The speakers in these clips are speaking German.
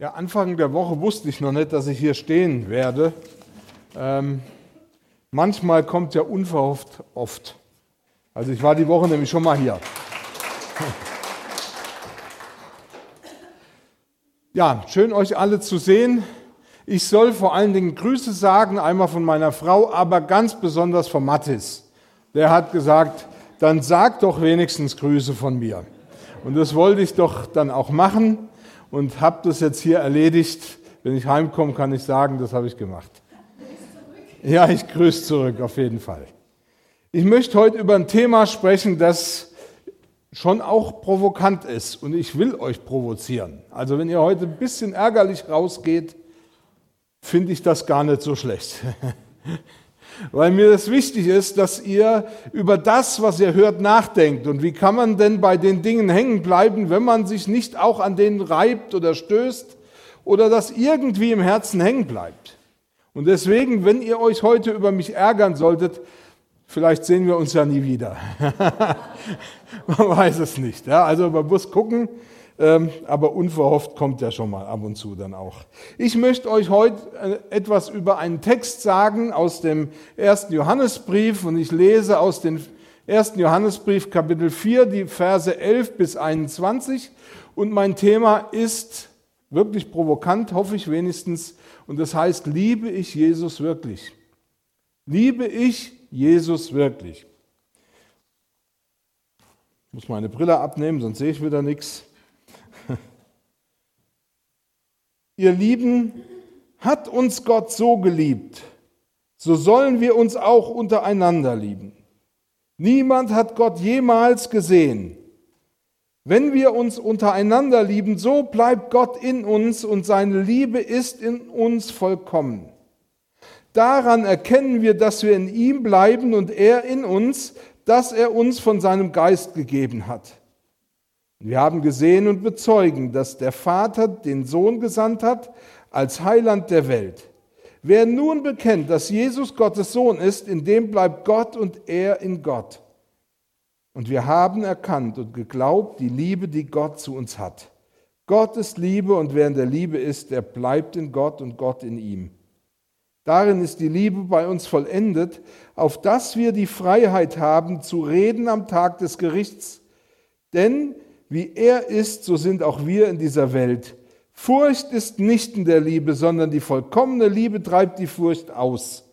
Ja, Anfang der Woche wusste ich noch nicht, dass ich hier stehen werde. Manchmal kommt ja unverhofft oft. Also ich war die Woche nämlich schon mal hier. Ja, schön euch alle zu sehen. Ich soll vor allen Dingen Grüße sagen, einmal von meiner Frau, aber ganz besonders von Mathis. Der hat gesagt, dann sag doch wenigstens Grüße von mir. Und das wollte ich doch dann auch machen. Und habe das jetzt hier erledigt. Wenn ich heimkomme, kann ich sagen, das habe ich gemacht. Ja, ich grüße zurück, auf jeden Fall. Ich möchte heute über ein Thema sprechen, das schon auch provokant ist. Und ich will euch provozieren. Also wenn ihr heute ein bisschen ärgerlich rausgeht, finde ich das gar nicht so schlecht. Weil mir das wichtig ist, dass ihr über das, was ihr hört, nachdenkt. Und wie kann man denn bei den Dingen hängen bleiben, wenn man sich nicht auch an denen reibt oder stößt oder das irgendwie im Herzen hängen bleibt? Und deswegen, wenn ihr euch heute über mich ärgern solltet, vielleicht sehen wir uns ja nie wieder. Man weiß es nicht. Ja? Also man muss gucken, aber unverhofft kommt ja schon mal ab und zu dann auch. Ich möchte euch heute etwas über einen Text sagen aus dem 1. Johannesbrief und ich lese aus dem 1. Johannesbrief Kapitel 4, die Verse 11 bis 21 und mein Thema ist wirklich provokant, hoffe ich wenigstens, und das heißt, liebe ich Jesus wirklich? Liebe ich Jesus wirklich? Ich muss meine Brille abnehmen, sonst sehe ich wieder nichts. Ihr Lieben, hat uns Gott so geliebt, so sollen wir uns auch untereinander lieben. Niemand hat Gott jemals gesehen. Wenn wir uns untereinander lieben, so bleibt Gott in uns und seine Liebe ist in uns vollkommen. Daran erkennen wir, dass wir in ihm bleiben und er in uns, dass er uns von seinem Geist gegeben hat. Wir haben gesehen und bezeugen, dass der Vater den Sohn gesandt hat als Heiland der Welt. Wer nun bekennt, dass Jesus Gottes Sohn ist, in dem bleibt Gott und er in Gott. Und wir haben erkannt und geglaubt, die Liebe, die Gott zu uns hat. Gott ist Liebe und wer in der Liebe ist, der bleibt in Gott und Gott in ihm. Darin ist die Liebe bei uns vollendet, auf dass wir die Freiheit haben, zu reden am Tag des Gerichts. Denn wie er ist, so sind auch wir in dieser Welt. Furcht ist nicht in der Liebe, sondern die vollkommene Liebe treibt die Furcht aus.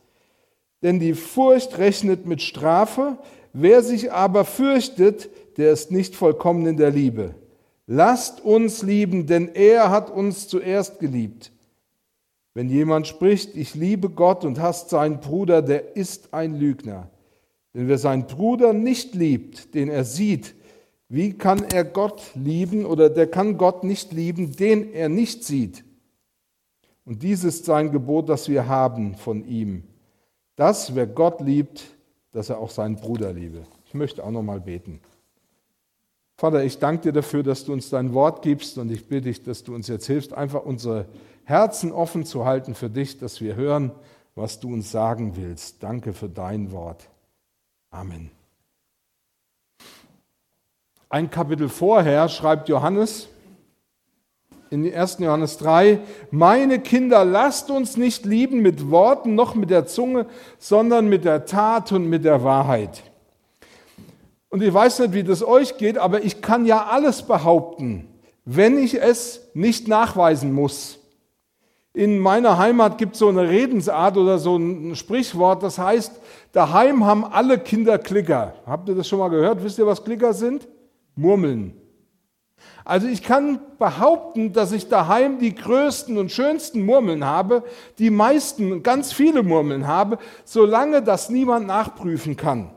Denn die Furcht rechnet mit Strafe. Wer sich aber fürchtet, der ist nicht vollkommen in der Liebe. Lasst uns lieben, denn er hat uns zuerst geliebt. Wenn jemand spricht, ich liebe Gott und hasst seinen Bruder, der ist ein Lügner. Denn wer seinen Bruder nicht liebt, den er sieht, wie kann er Gott lieben oder der kann Gott nicht lieben, den er nicht sieht? Und dies ist sein Gebot, das wir haben von ihm. Dass, wer Gott liebt, dass er auch seinen Bruder liebe. Ich möchte auch nochmal beten. Vater, ich danke dir dafür, dass du uns dein Wort gibst und ich bitte dich, dass du uns jetzt hilfst, einfach unsere Herzen offen zu halten für dich, dass wir hören, was du uns sagen willst. Danke für dein Wort. Amen. Ein Kapitel vorher schreibt Johannes in 1. Johannes 3, meine Kinder, lasst uns nicht lieben mit Worten noch mit der Zunge, sondern mit der Tat und mit der Wahrheit. Und ich weiß nicht, wie das euch geht, aber ich kann ja alles behaupten, wenn ich es nicht nachweisen muss. In meiner Heimat gibt es so eine Redensart oder so ein Sprichwort, das heißt, daheim haben alle Kinder Klicker. Habt ihr das schon mal gehört? Wisst ihr, was Klicker sind? Murmeln. Also ich kann behaupten, dass ich daheim die größten und schönsten Murmeln habe, die meisten, ganz viele Murmeln habe, solange das niemand nachprüfen kann.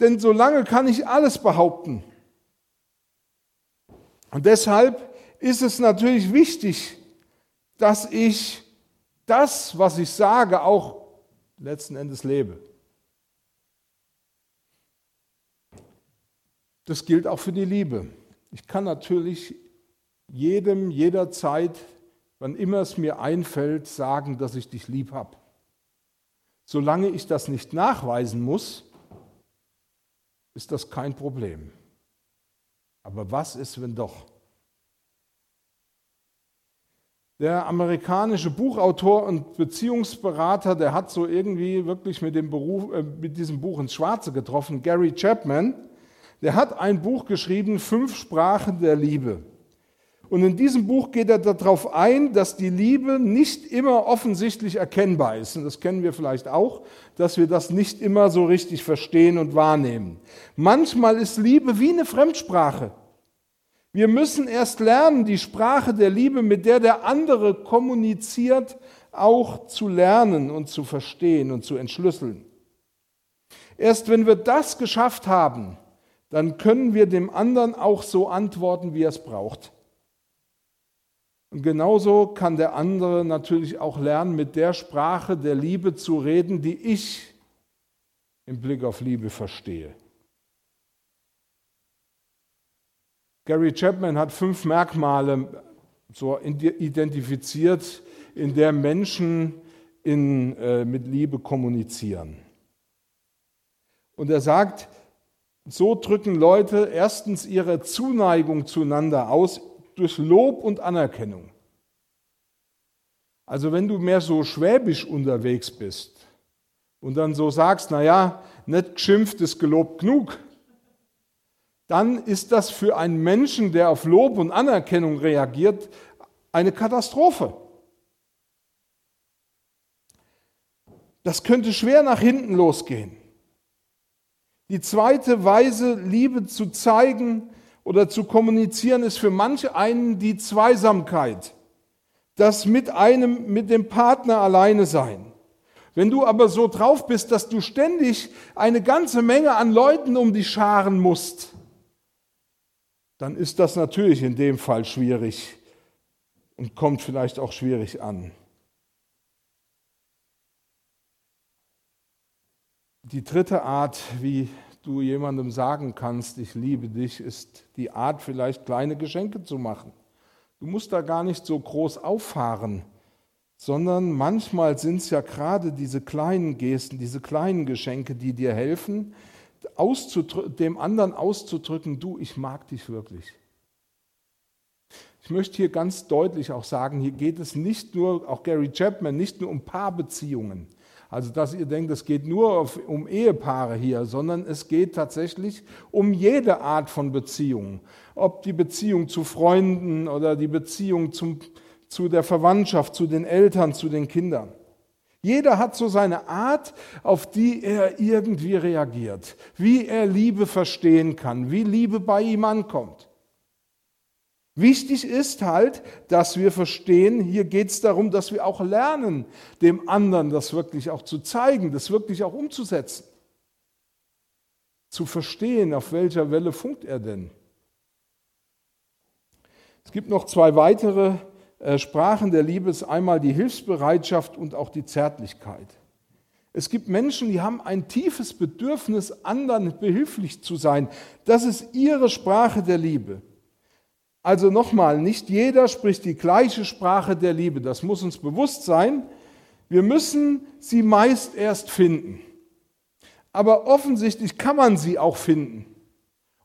Denn solange kann ich alles behaupten. Und deshalb ist es natürlich wichtig, dass ich das, was ich sage, auch letzten Endes lebe. Das gilt auch für die Liebe. Ich kann natürlich jedem, jederzeit, wann immer es mir einfällt, sagen, dass ich dich lieb habe. Solange ich das nicht nachweisen muss, ist das kein Problem. Aber was ist, wenn doch? Der amerikanische Buchautor und Beziehungsberater, der hat so irgendwie wirklich mit diesem Buch ins Schwarze getroffen, Gary Chapman, der hat ein Buch geschrieben, 5 Sprachen der Liebe. Und in diesem Buch geht er darauf ein, dass die Liebe nicht immer offensichtlich erkennbar ist. Und das kennen wir vielleicht auch, dass wir das nicht immer so richtig verstehen und wahrnehmen. Manchmal ist Liebe wie eine Fremdsprache. Wir müssen erst lernen, die Sprache der Liebe, mit der der andere kommuniziert, auch zu lernen und zu verstehen und zu entschlüsseln. Erst wenn wir das geschafft haben, dann können wir dem anderen auch so antworten, wie er es braucht. Und genauso kann der andere natürlich auch lernen, mit der Sprache der Liebe zu reden, die ich im Blick auf Liebe verstehe. Gary Chapman hat 5 Merkmale so identifiziert, in der Menschen mit Liebe kommunizieren. Und er sagt, so drücken Leute erstens ihre Zuneigung zueinander aus durch Lob und Anerkennung. Also wenn du mehr so schwäbisch unterwegs bist und dann so sagst, naja, nicht geschimpft ist gelobt genug, dann ist das für einen Menschen, der auf Lob und Anerkennung reagiert, eine Katastrophe. Das könnte schwer nach hinten losgehen. Die zweite Weise, Liebe zu zeigen oder zu kommunizieren, ist für manche einen die Zweisamkeit, das mit dem Partner alleine sein. Wenn du aber so drauf bist, dass du ständig eine ganze Menge an Leuten um dich scharen musst, dann ist das natürlich in dem Fall schwierig und kommt vielleicht auch schwierig an. Die dritte Art, wie du jemandem sagen kannst, ich liebe dich, ist die Art, vielleicht kleine Geschenke zu machen. Du musst da gar nicht so groß auffahren, sondern manchmal sind es ja gerade diese kleinen Gesten, diese kleinen Geschenke, die dir helfen, dem anderen auszudrücken, du, ich mag dich wirklich. Ich möchte hier ganz deutlich auch sagen, hier geht es nicht nur, auch Gary Chapman, nicht nur um Paarbeziehungen, also dass ihr denkt, es geht nur um Ehepaare hier, sondern es geht tatsächlich um jede Art von Beziehung, ob die Beziehung zu Freunden oder die Beziehung zu der Verwandtschaft, zu den Eltern, zu den Kindern. Jeder hat so seine Art, auf die er irgendwie reagiert, wie er Liebe verstehen kann, wie Liebe bei ihm ankommt. Wichtig ist halt, dass wir verstehen, hier geht es darum, dass wir auch lernen, dem anderen das wirklich auch zu zeigen, das wirklich auch umzusetzen. Zu verstehen, auf welcher Welle funkt er denn. Es gibt noch 2 weitere Sprachen der Liebe, ist einmal die Hilfsbereitschaft und auch die Zärtlichkeit. Es gibt Menschen, die haben ein tiefes Bedürfnis, anderen behilflich zu sein. Das ist ihre Sprache der Liebe. Also nochmal, nicht jeder spricht die gleiche Sprache der Liebe. Das muss uns bewusst sein. Wir müssen sie meist erst finden. Aber offensichtlich kann man sie auch finden.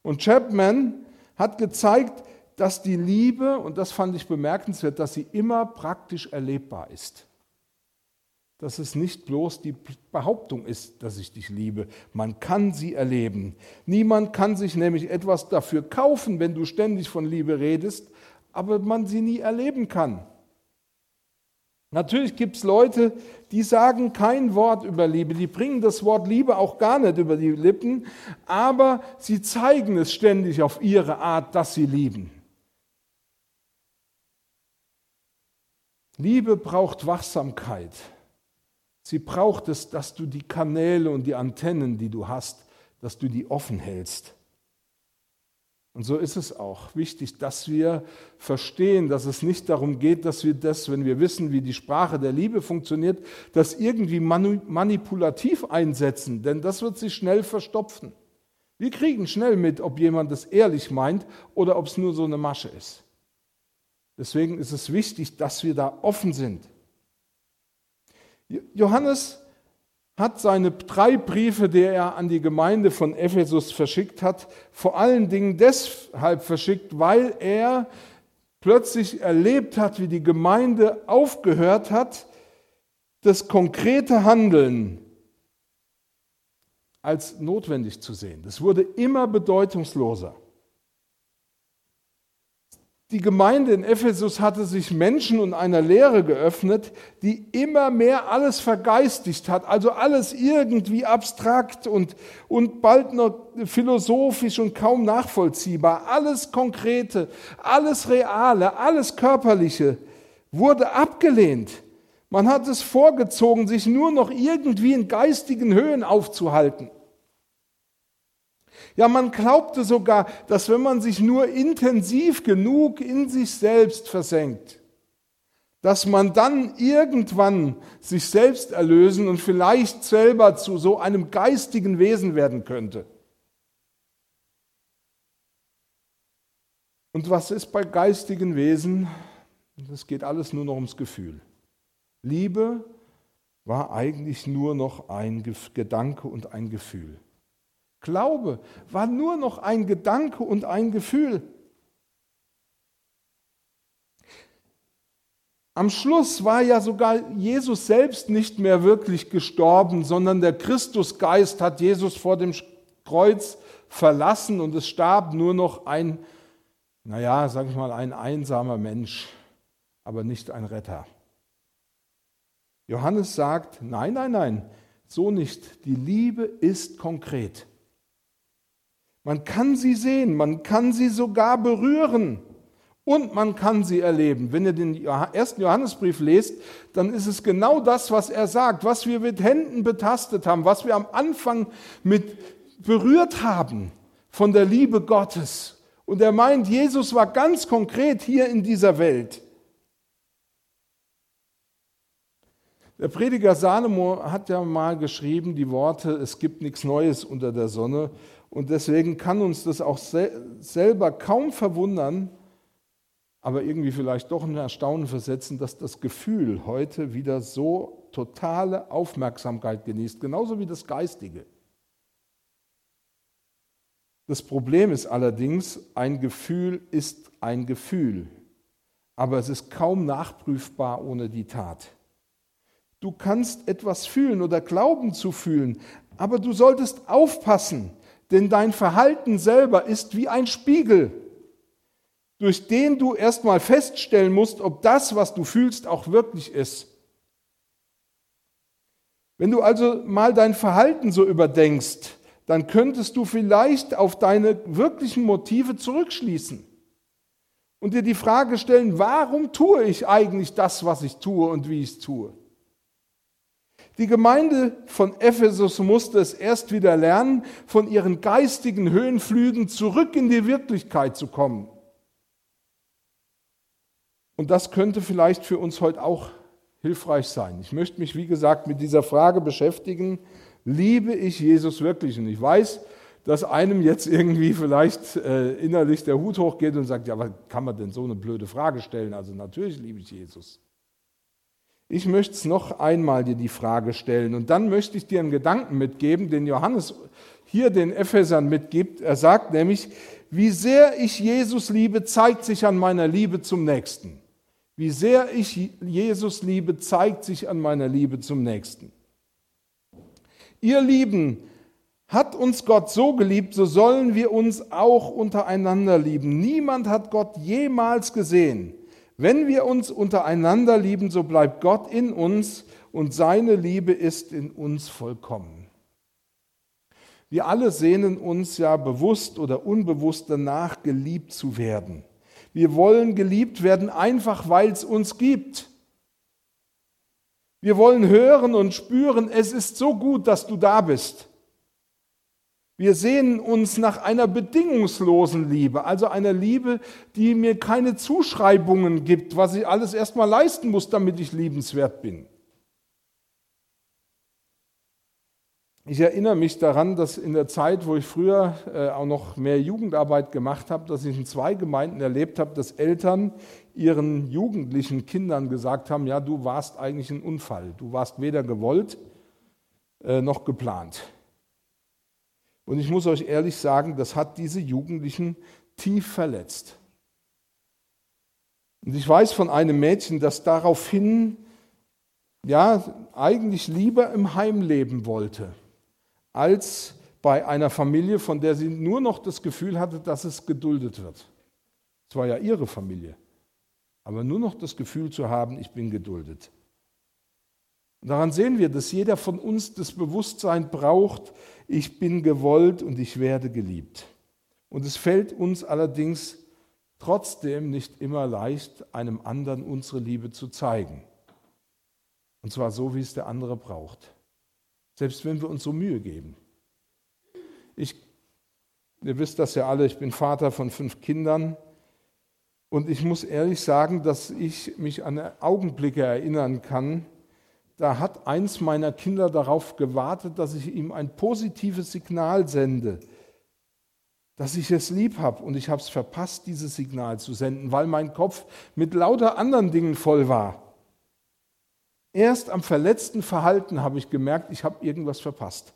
Und Chapman hat gezeigt, dass die Liebe, und das fand ich bemerkenswert, dass sie immer praktisch erlebbar ist. Dass es nicht bloß die Behauptung ist, dass ich dich liebe. Man kann sie erleben. Niemand kann sich nämlich etwas dafür kaufen, wenn du ständig von Liebe redest, aber man sie nie erleben kann. Natürlich gibt es Leute, die sagen kein Wort über Liebe, die bringen das Wort Liebe auch gar nicht über die Lippen, aber sie zeigen es ständig auf ihre Art, dass sie lieben. Liebe braucht Wachsamkeit. Sie braucht es, dass du die Kanäle und die Antennen, die du hast, dass du die offen hältst. Und so ist es auch wichtig, dass wir verstehen, dass es nicht darum geht, dass wir das, wenn wir wissen, wie die Sprache der Liebe funktioniert, das irgendwie manipulativ einsetzen, denn das wird sich schnell verstopfen. Wir kriegen schnell mit, ob jemand das ehrlich meint oder ob es nur so eine Masche ist. Deswegen ist es wichtig, dass wir da offen sind. Johannes hat seine 3 Briefe, die er an die Gemeinde von Ephesus verschickt hat, vor allen Dingen deshalb verschickt, weil er plötzlich erlebt hat, wie die Gemeinde aufgehört hat, das konkrete Handeln als notwendig zu sehen. Das wurde immer bedeutungsloser. Die Gemeinde in Ephesus hatte sich Menschen und einer Lehre geöffnet, die immer mehr alles vergeistigt hat, also alles irgendwie abstrakt und bald noch philosophisch und kaum nachvollziehbar. Alles Konkrete, alles Reale, alles Körperliche wurde abgelehnt. Man hat es vorgezogen, sich nur noch irgendwie in geistigen Höhen aufzuhalten. Ja, man glaubte sogar, dass wenn man sich nur intensiv genug in sich selbst versenkt, dass man dann irgendwann sich selbst erlösen und vielleicht selber zu so einem geistigen Wesen werden könnte. Und was ist bei geistigen Wesen? Es geht alles nur noch ums Gefühl. Liebe war eigentlich nur noch ein Gedanke und ein Gefühl. Glaube war nur noch ein Gedanke und ein Gefühl. Am Schluss war ja sogar Jesus selbst nicht mehr wirklich gestorben, sondern der Christusgeist hat Jesus vor dem Kreuz verlassen und es starb nur noch ein, ein einsamer Mensch, aber nicht ein Retter. Johannes sagt, nein, so nicht. Die Liebe ist konkret. Man kann sie sehen, man kann sie sogar berühren und man kann sie erleben. Wenn ihr den ersten Johannesbrief lest, dann ist es genau das, was er sagt, was wir mit Händen betastet haben, was wir am Anfang mit berührt haben von der Liebe Gottes. Und er meint, Jesus war ganz konkret hier in dieser Welt. Der Prediger Salomo hat ja mal geschrieben, die Worte, es gibt nichts Neues unter der Sonne. Und deswegen kann uns das auch selber kaum verwundern, aber irgendwie vielleicht doch ein Erstaunen versetzen, dass das Gefühl heute wieder so totale Aufmerksamkeit genießt, genauso wie das Geistige. Das Problem ist allerdings, ein Gefühl ist ein Gefühl, aber es ist kaum nachprüfbar ohne die Tat. Du kannst etwas fühlen oder glauben zu fühlen, aber du solltest aufpassen, denn dein Verhalten selber ist wie ein Spiegel, durch den du erstmal feststellen musst, ob das, was du fühlst, auch wirklich ist. Wenn du also mal dein Verhalten so überdenkst, dann könntest du vielleicht auf deine wirklichen Motive zurückschließen und dir die Frage stellen, warum tue ich eigentlich das, was ich tue und wie ich es tue? Die Gemeinde von Ephesus musste es erst wieder lernen, von ihren geistigen Höhenflügen zurück in die Wirklichkeit zu kommen. Und das könnte vielleicht für uns heute auch hilfreich sein. Ich möchte mich, wie gesagt, mit dieser Frage beschäftigen, liebe ich Jesus wirklich? Und ich weiß, dass einem jetzt irgendwie vielleicht innerlich der Hut hochgeht und sagt, ja, was kann man denn so eine blöde Frage stellen? Also natürlich liebe ich Jesus. Ich möchte es noch einmal dir die Frage stellen und dann möchte ich dir einen Gedanken mitgeben, den Johannes hier den Ephesern mitgibt. Er sagt nämlich, wie sehr ich Jesus liebe, zeigt sich an meiner Liebe zum Nächsten. Wie sehr ich Jesus liebe, zeigt sich an meiner Liebe zum Nächsten. Ihr Lieben, hat uns Gott so geliebt, so sollen wir uns auch untereinander lieben. Niemand hat Gott jemals gesehen. Wenn wir uns untereinander lieben, so bleibt Gott in uns und seine Liebe ist in uns vollkommen. Wir alle sehnen uns ja bewusst oder unbewusst danach, geliebt zu werden. Wir wollen geliebt werden, einfach weil es uns gibt. Wir wollen hören und spüren, es ist so gut, dass du da bist. Wir sehnen uns nach einer bedingungslosen Liebe, also einer Liebe, die mir keine Zuschreibungen gibt, was ich alles erstmal leisten muss, damit ich liebenswert bin. Ich erinnere mich daran, dass in der Zeit, wo ich früher auch noch mehr Jugendarbeit gemacht habe, dass ich in 2 Gemeinden erlebt habe, dass Eltern ihren jugendlichen Kindern gesagt haben, ja, du warst eigentlich ein Unfall, du warst weder gewollt noch geplant. Und ich muss euch ehrlich sagen, das hat diese Jugendlichen tief verletzt. Und ich weiß von einem Mädchen, das daraufhin eigentlich lieber im Heim leben wollte, als bei einer Familie, von der sie nur noch das Gefühl hatte, dass es geduldet wird. Es war ja ihre Familie, aber nur noch das Gefühl zu haben, ich bin geduldet. Und daran sehen wir, dass jeder von uns das Bewusstsein braucht, ich bin gewollt und ich werde geliebt. Und es fällt uns allerdings trotzdem nicht immer leicht, einem anderen unsere Liebe zu zeigen. Und zwar so, wie es der andere braucht. Selbst wenn wir uns so Mühe geben. Ihr wisst das ja alle, ich bin Vater von 5 Kindern und ich muss ehrlich sagen, dass ich mich an Augenblicke erinnern kann, da hat eins meiner Kinder darauf gewartet, dass ich ihm ein positives Signal sende, dass ich es lieb habe, und ich habe es verpasst, dieses Signal zu senden, weil mein Kopf mit lauter anderen Dingen voll war. Erst am verletzten Verhalten habe ich gemerkt, ich habe irgendwas verpasst.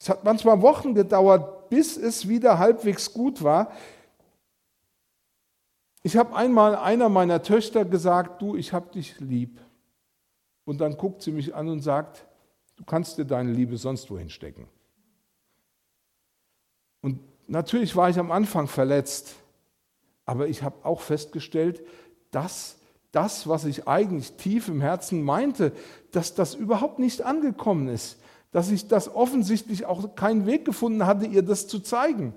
Es hat manchmal Wochen gedauert, bis es wieder halbwegs gut war. Ich habe einmal einer meiner Töchter gesagt, du, ich habe dich lieb. Und dann guckt sie mich an und sagt, du kannst dir deine Liebe sonst wohin stecken. Und natürlich war ich am Anfang verletzt, aber ich habe auch festgestellt, dass das, was ich eigentlich tief im Herzen meinte, dass das überhaupt nicht angekommen ist, dass ich das offensichtlich auch keinen Weg gefunden hatte, ihr das zu zeigen.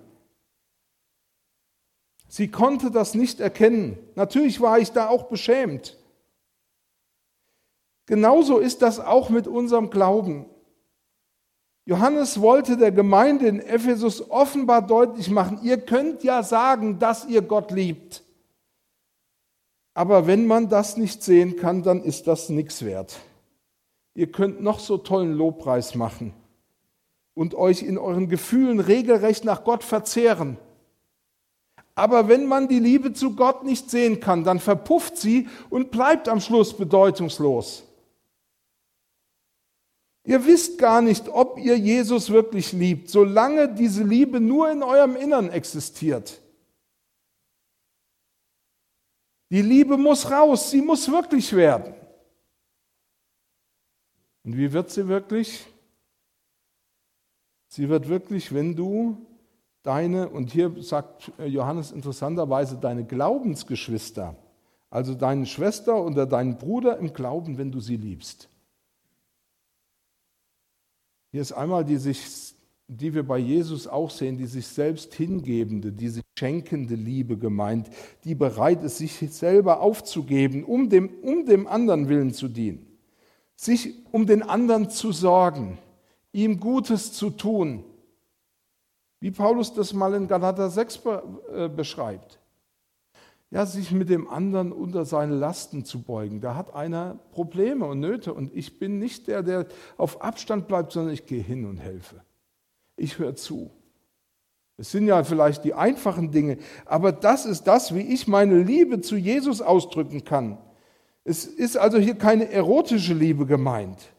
Sie konnte das nicht erkennen. Natürlich war ich da auch beschämt. Genauso ist das auch mit unserem Glauben. Johannes wollte der Gemeinde in Ephesus offenbar deutlich machen, ihr könnt ja sagen, dass ihr Gott liebt. Aber wenn man das nicht sehen kann, dann ist das nichts wert. Ihr könnt noch so tollen Lobpreis machen und euch in euren Gefühlen regelrecht nach Gott verzehren. Aber wenn man die Liebe zu Gott nicht sehen kann, dann verpufft sie und bleibt am Schluss bedeutungslos. Ihr wisst gar nicht, ob ihr Jesus wirklich liebt, solange diese Liebe nur in eurem Innern existiert. Die Liebe muss raus, sie muss wirklich werden. Und wie wird sie wirklich? Sie wird wirklich, wenn du deine, und hier sagt Johannes interessanterweise, deine Glaubensgeschwister, also deine Schwester oder deinen Bruder im Glauben, wenn du sie liebst. Hier ist einmal die wir bei Jesus auch sehen, die sich selbst hingebende, die sich schenkende Liebe gemeint, die bereit ist, sich selber aufzugeben, um dem anderen Willen zu dienen, sich um den anderen zu sorgen, ihm Gutes zu tun, wie Paulus das mal in Galater 6 beschreibt. Ja, sich mit dem anderen unter seine Lasten zu beugen. Da hat einer Probleme und Nöte und ich bin nicht der auf Abstand bleibt, sondern ich gehe hin und helfe. Ich höre zu. Es sind ja vielleicht die einfachen Dinge, aber das ist das, wie ich meine Liebe zu Jesus ausdrücken kann. Es ist also hier keine erotische Liebe gemeint.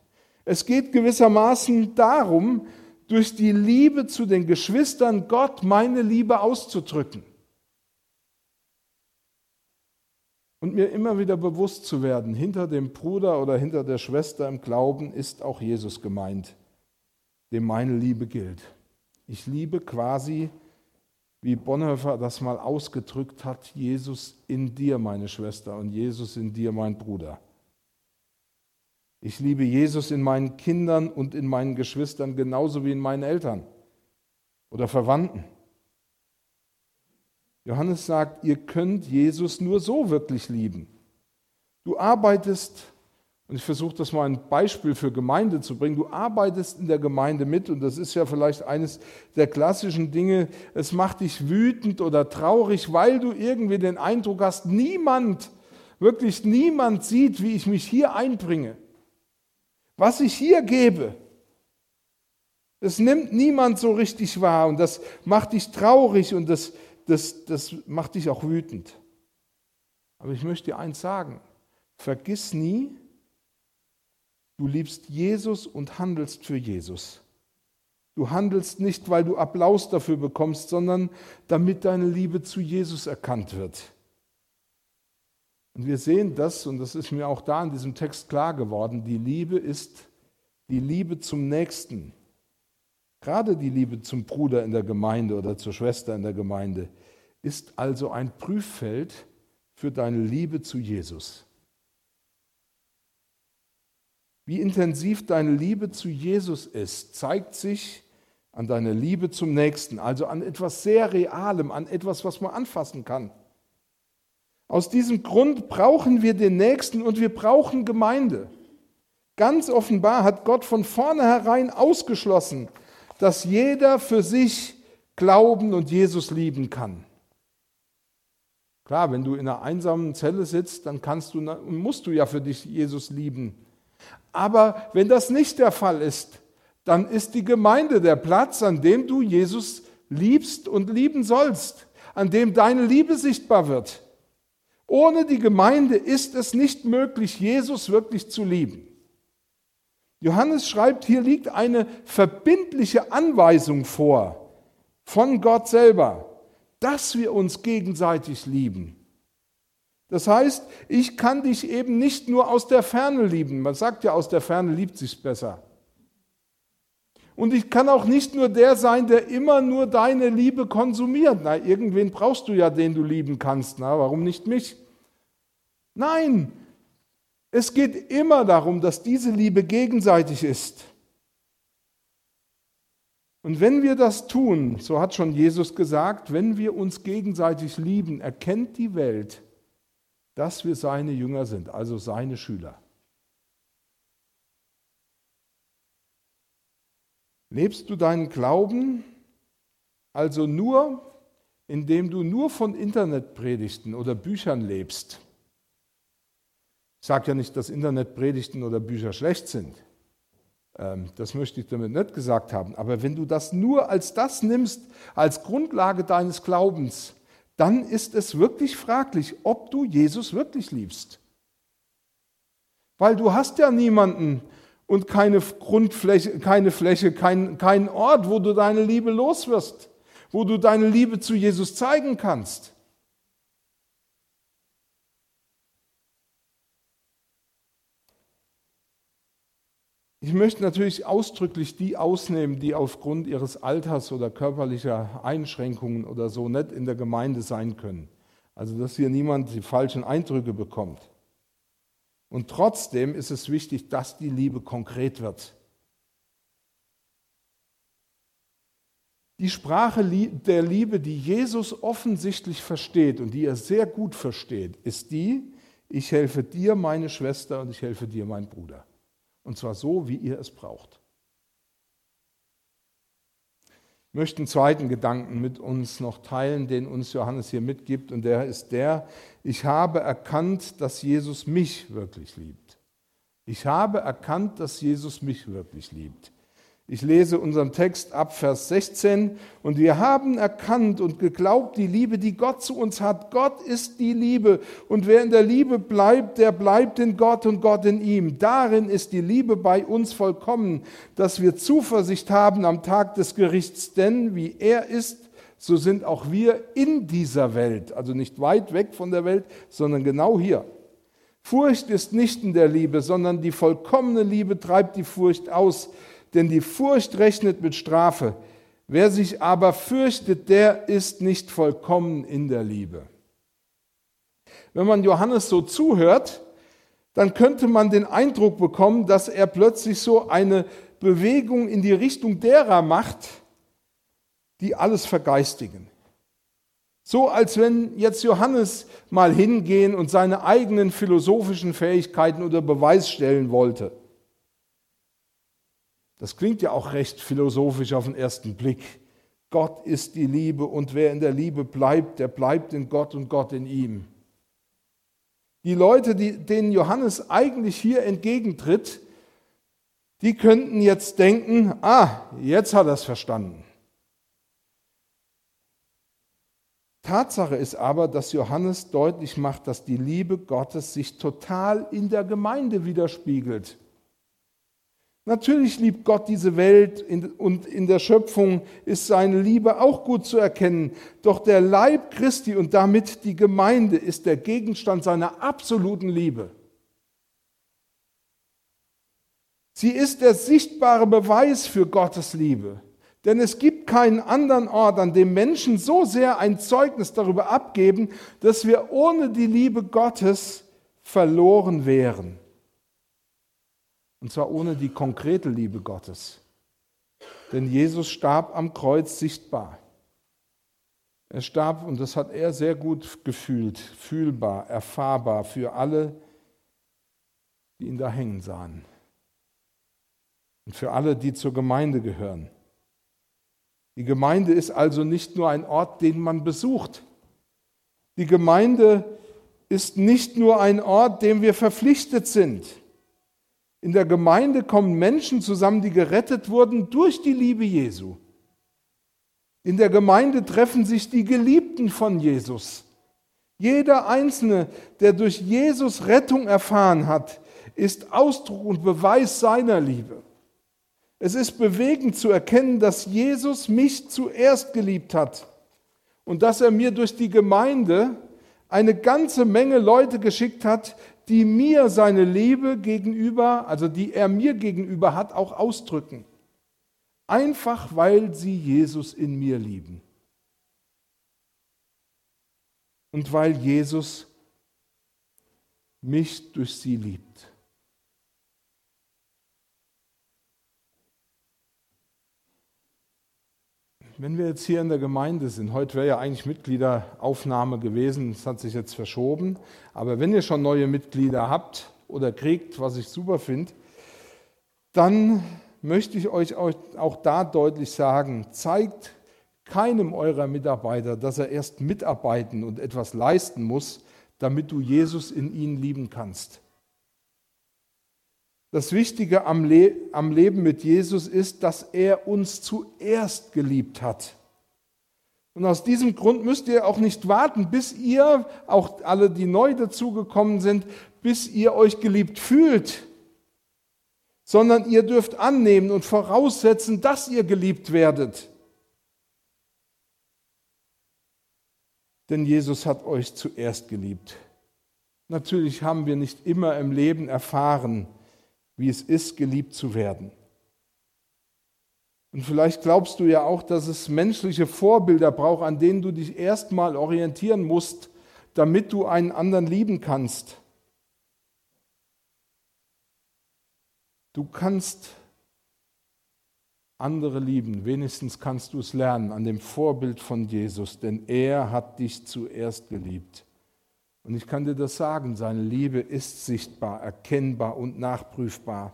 Es geht gewissermaßen darum, durch die Liebe zu den Geschwistern Gott meine Liebe auszudrücken. Und mir immer wieder bewusst zu werden, hinter dem Bruder oder hinter der Schwester im Glauben ist auch Jesus gemeint, dem meine Liebe gilt. Ich liebe quasi, wie Bonhoeffer das mal ausgedrückt hat, Jesus in dir, meine Schwester, und Jesus in dir, mein Bruder. Ich liebe Jesus in meinen Kindern und in meinen Geschwistern genauso wie in meinen Eltern oder Verwandten. Johannes sagt, ihr könnt Jesus nur so wirklich lieben. Du arbeitest, und ich versuche das mal ein Beispiel für Gemeinde zu bringen, du arbeitest in der Gemeinde mit, und das ist ja vielleicht eines der klassischen Dinge, es macht dich wütend oder traurig, weil du irgendwie den Eindruck hast, wirklich niemand sieht, wie ich mich hier einbringe, was ich hier gebe. Das nimmt niemand so richtig wahr und das macht dich traurig und das macht dich auch wütend. Aber ich möchte dir eins sagen, vergiss nie, du liebst Jesus und handelst für Jesus. Du handelst nicht, weil du Applaus dafür bekommst, sondern damit deine Liebe zu Jesus erkannt wird. Und wir sehen das, und das ist mir auch da in diesem Text klar geworden, die Liebe ist die Liebe zum Nächsten. Gerade die Liebe zum Bruder in der Gemeinde oder zur Schwester in der Gemeinde ist also ein Prüffeld für deine Liebe zu Jesus. Wie intensiv deine Liebe zu Jesus ist, zeigt sich an deiner Liebe zum Nächsten, also an etwas sehr Realem, an etwas, was man anfassen kann. Aus diesem Grund brauchen wir den Nächsten und wir brauchen Gemeinde. Ganz offenbar hat Gott von vornherein ausgeschlossen, dass jeder für sich glauben und Jesus lieben kann. Klar, wenn du in einer einsamen Zelle sitzt, dann kannst du und musst du ja für dich Jesus lieben. Aber wenn das nicht der Fall ist, dann ist die Gemeinde der Platz, an dem du Jesus liebst und lieben sollst, an dem deine Liebe sichtbar wird. Ohne die Gemeinde ist es nicht möglich, Jesus wirklich zu lieben. Johannes schreibt, hier liegt eine verbindliche Anweisung vor von Gott selber, dass wir uns gegenseitig lieben. Das heißt, ich kann dich eben nicht nur aus der Ferne lieben. Man sagt ja, aus der Ferne liebt sich's besser. Und ich kann auch nicht nur der sein, der immer nur deine Liebe konsumiert. Na, irgendwen brauchst du ja, den du lieben kannst. Na, warum nicht mich? Nein, es geht immer darum, dass diese Liebe gegenseitig ist. Und wenn wir das tun, so hat schon Jesus gesagt, wenn wir uns gegenseitig lieben, erkennt die Welt, dass wir seine Jünger sind, also seine Schüler. Lebst du deinen Glauben also nur, indem du nur von Internetpredigten oder Büchern lebst? Ich sage ja nicht, dass Internetpredigten oder Bücher schlecht sind. Das möchte ich damit nicht gesagt haben. Aber wenn du das nur als das nimmst, als Grundlage deines Glaubens, dann ist es wirklich fraglich, ob du Jesus wirklich liebst. Weil du hast ja niemanden und keine Grundfläche, keine Fläche, kein Ort, wo du deine Liebe loswirst, wo du deine Liebe zu Jesus zeigen kannst. Ich möchte natürlich ausdrücklich die ausnehmen, die aufgrund ihres Alters oder körperlicher Einschränkungen oder so nicht in der Gemeinde sein können. Also, dass hier niemand die falschen Eindrücke bekommt. Und trotzdem ist es wichtig, dass die Liebe konkret wird. Die Sprache der Liebe, die Jesus offensichtlich versteht und die er sehr gut versteht, ist die, ich helfe dir, meine Schwester, und ich helfe dir, mein Bruder. Und zwar so, wie ihr es braucht. Ich möchte einen zweiten Gedanken mit uns noch teilen, den uns Johannes hier mitgibt, und der ist der, ich habe erkannt, dass Jesus mich wirklich liebt. Ich habe erkannt, dass Jesus mich wirklich liebt. Ich lese unseren Text ab Vers 16, und wir haben erkannt und geglaubt die Liebe, die Gott zu uns hat. Gott ist die Liebe, und wer in der Liebe bleibt, der bleibt in Gott und Gott in ihm. Darin ist die Liebe bei uns vollkommen, dass wir Zuversicht haben am Tag des Gerichts, denn wie er ist, so sind auch wir in dieser Welt, also nicht weit weg von der Welt, sondern genau hier. Furcht ist nicht in der Liebe, sondern die vollkommene Liebe treibt die Furcht aus, denn die Furcht rechnet mit Strafe. Wer sich aber fürchtet, der ist nicht vollkommen in der Liebe. Wenn man Johannes so zuhört, dann könnte man den Eindruck bekommen, dass er plötzlich so eine Bewegung in die Richtung derer macht, die alles vergeistigen. So als wenn jetzt Johannes mal hingehen und seine eigenen philosophischen Fähigkeiten unter Beweis stellen wollte. Das klingt ja auch recht philosophisch auf den ersten Blick. Gott ist die Liebe, und wer in der Liebe bleibt, der bleibt in Gott und Gott in ihm. Die Leute, denen Johannes eigentlich hier entgegentritt, die könnten jetzt denken, jetzt hat er es verstanden. Tatsache ist aber, dass Johannes deutlich macht, dass die Liebe Gottes sich total in der Gemeinde widerspiegelt. Natürlich liebt Gott diese Welt und in der Schöpfung ist seine Liebe auch gut zu erkennen. Doch der Leib Christi und damit die Gemeinde ist der Gegenstand seiner absoluten Liebe. Sie ist der sichtbare Beweis für Gottes Liebe. Denn es gibt keinen anderen Ort, an dem Menschen so sehr ein Zeugnis darüber abgeben, dass wir ohne die Liebe Gottes verloren wären. Und zwar ohne die konkrete Liebe Gottes. Denn Jesus starb am Kreuz sichtbar. Er starb, und das hat er sehr gut gefühlt, fühlbar, erfahrbar für alle, die ihn da hängen sahen. Und für alle, die zur Gemeinde gehören. Die Gemeinde ist also nicht nur ein Ort, den man besucht. Die Gemeinde ist nicht nur ein Ort, dem wir verpflichtet sind. In der Gemeinde kommen Menschen zusammen, die gerettet wurden durch die Liebe Jesu. In der Gemeinde treffen sich die Geliebten von Jesus. Jeder Einzelne, der durch Jesus Rettung erfahren hat, ist Ausdruck und Beweis seiner Liebe. Es ist bewegend zu erkennen, dass Jesus mich zuerst geliebt hat und dass er mir durch die Gemeinde eine ganze Menge Leute geschickt hat, die mir seine Liebe gegenüber, also die er mir gegenüber hat, auch ausdrücken. Einfach, weil sie Jesus in mir lieben. Und weil Jesus mich durch sie liebt. Wenn wir jetzt hier in der Gemeinde sind, heute wäre ja eigentlich Mitgliederaufnahme gewesen, das hat sich jetzt verschoben, aber wenn ihr schon neue Mitglieder habt oder kriegt, was ich super finde, dann möchte ich euch auch da deutlich sagen, zeigt keinem eurer Mitarbeiter, dass er erst mitarbeiten und etwas leisten muss, damit du Jesus in ihnen lieben kannst. Das Wichtige am Leben mit Jesus ist, dass er uns zuerst geliebt hat. Und aus diesem Grund müsst ihr auch nicht warten, bis ihr, auch alle, die neu dazugekommen sind, bis ihr euch geliebt fühlt, sondern ihr dürft annehmen und voraussetzen, dass ihr geliebt werdet. Denn Jesus hat euch zuerst geliebt. Natürlich haben wir nicht immer im Leben erfahren, wie es ist, geliebt zu werden. Und vielleicht glaubst du ja auch, dass es menschliche Vorbilder braucht, an denen du dich erstmal orientieren musst, damit du einen anderen lieben kannst. Du kannst andere lieben, wenigstens kannst du es lernen, an dem Vorbild von Jesus, denn er hat dich zuerst geliebt. Und ich kann dir das sagen, seine Liebe ist sichtbar, erkennbar und nachprüfbar.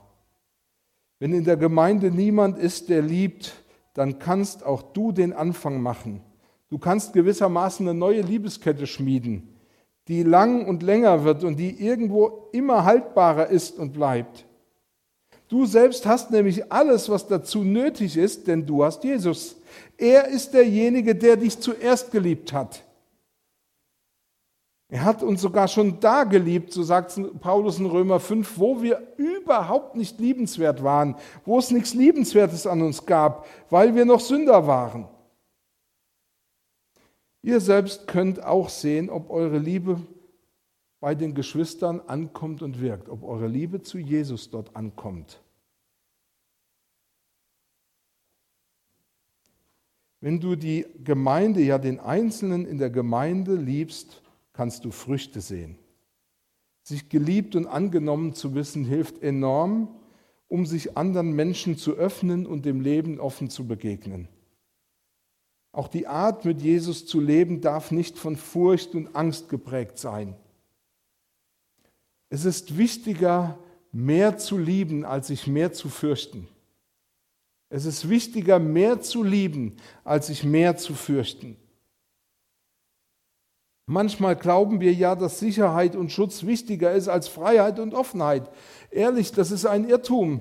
Wenn in der Gemeinde niemand ist, der liebt, dann kannst auch du den Anfang machen. Du kannst gewissermaßen eine neue Liebeskette schmieden, die lang und länger wird und die irgendwo immer haltbarer ist und bleibt. Du selbst hast nämlich alles, was dazu nötig ist, denn du hast Jesus. Er ist derjenige, der dich zuerst geliebt hat. Er hat uns sogar schon da geliebt, so sagt Paulus in Römer 5, wo wir überhaupt nicht liebenswert waren, wo es nichts Liebenswertes an uns gab, weil wir noch Sünder waren. Ihr selbst könnt auch sehen, ob eure Liebe bei den Geschwistern ankommt und wirkt, ob eure Liebe zu Jesus dort ankommt. Wenn du die Gemeinde, ja den Einzelnen in der Gemeinde liebst, kannst du Früchte sehen. Sich geliebt und angenommen zu wissen, hilft enorm, um sich anderen Menschen zu öffnen und dem Leben offen zu begegnen. Auch die Art, mit Jesus zu leben, darf nicht von Furcht und Angst geprägt sein. Es ist wichtiger, mehr zu lieben, als sich mehr zu fürchten. Es ist wichtiger, mehr zu lieben, als sich mehr zu fürchten. Manchmal glauben wir ja, dass Sicherheit und Schutz wichtiger ist als Freiheit und Offenheit. Ehrlich, das ist ein Irrtum.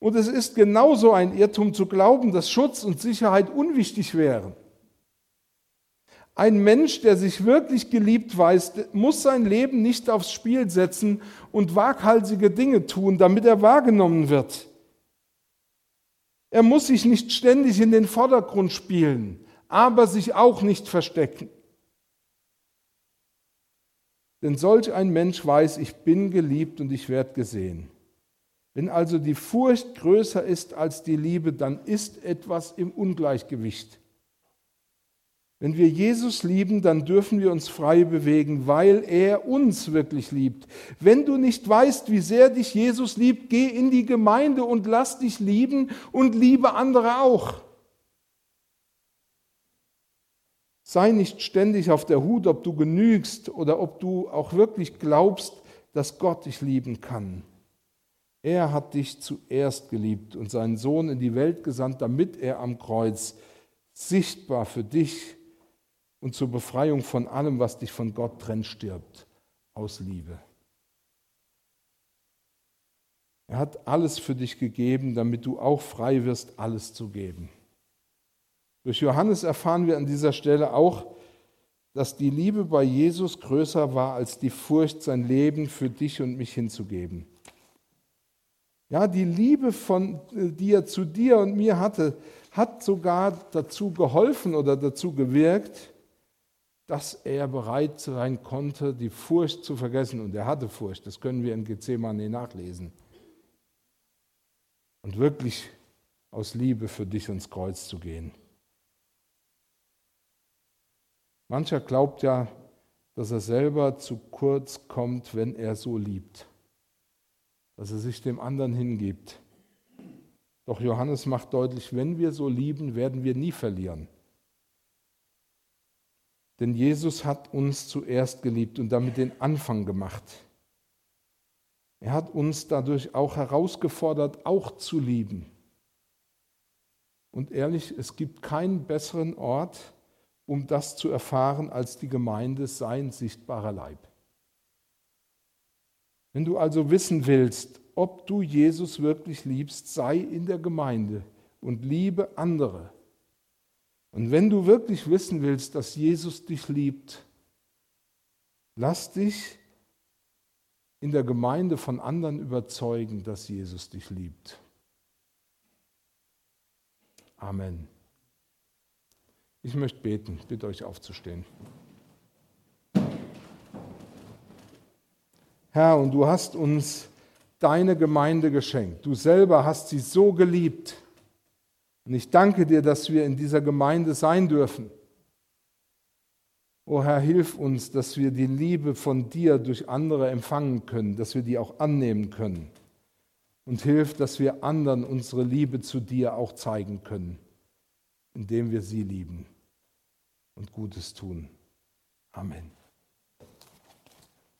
Und es ist genauso ein Irrtum zu glauben, dass Schutz und Sicherheit unwichtig wären. Ein Mensch, der sich wirklich geliebt weiß, muss sein Leben nicht aufs Spiel setzen und waghalsige Dinge tun, damit er wahrgenommen wird. Er muss sich nicht ständig in den Vordergrund spielen, aber sich auch nicht verstecken. Denn solch ein Mensch weiß, ich bin geliebt und ich werde gesehen. Wenn also die Furcht größer ist als die Liebe, dann ist etwas im Ungleichgewicht. Wenn wir Jesus lieben, dann dürfen wir uns frei bewegen, weil er uns wirklich liebt. Wenn du nicht weißt, wie sehr dich Jesus liebt, geh in die Gemeinde und lass dich lieben und liebe andere auch. Sei nicht ständig auf der Hut, ob du genügst oder ob du auch wirklich glaubst, dass Gott dich lieben kann. Er hat dich zuerst geliebt und seinen Sohn in die Welt gesandt, damit er am Kreuz sichtbar für dich und zur Befreiung von allem, was dich von Gott trennt, stirbt, aus Liebe. Er hat alles für dich gegeben, damit du auch frei wirst, alles zu geben. Durch Johannes erfahren wir an dieser Stelle auch, dass die Liebe bei Jesus größer war als die Furcht, sein Leben für dich und mich hinzugeben. Ja, die Liebe, die er zu dir und mir hatte, hat sogar dazu geholfen oder dazu gewirkt, dass er bereit sein konnte, die Furcht zu vergessen. Und er hatte Furcht, das können wir in Gethsemane nachlesen. Und wirklich aus Liebe für dich ins Kreuz zu gehen. Mancher glaubt ja, dass er selber zu kurz kommt, wenn er so liebt, dass er sich dem anderen hingibt. Doch Johannes macht deutlich, wenn wir so lieben, werden wir nie verlieren. Denn Jesus hat uns zuerst geliebt und damit den Anfang gemacht. Er hat uns dadurch auch herausgefordert, auch zu lieben. Und ehrlich, es gibt keinen besseren Ort, um das zu erfahren, als die Gemeinde, sein sichtbarer Leib. Wenn du also wissen willst, ob du Jesus wirklich liebst, sei in der Gemeinde und liebe andere. Und wenn du wirklich wissen willst, dass Jesus dich liebt, lass dich in der Gemeinde von anderen überzeugen, dass Jesus dich liebt. Amen. Ich möchte beten, bitte euch aufzustehen. Herr, und du hast uns deine Gemeinde geschenkt. Du selber hast sie so geliebt. Und ich danke dir, dass wir in dieser Gemeinde sein dürfen. O Herr, hilf uns, dass wir die Liebe von dir durch andere empfangen können, dass wir die auch annehmen können. Und hilf, dass wir anderen unsere Liebe zu dir auch zeigen können, indem wir sie lieben und Gutes tun. Amen.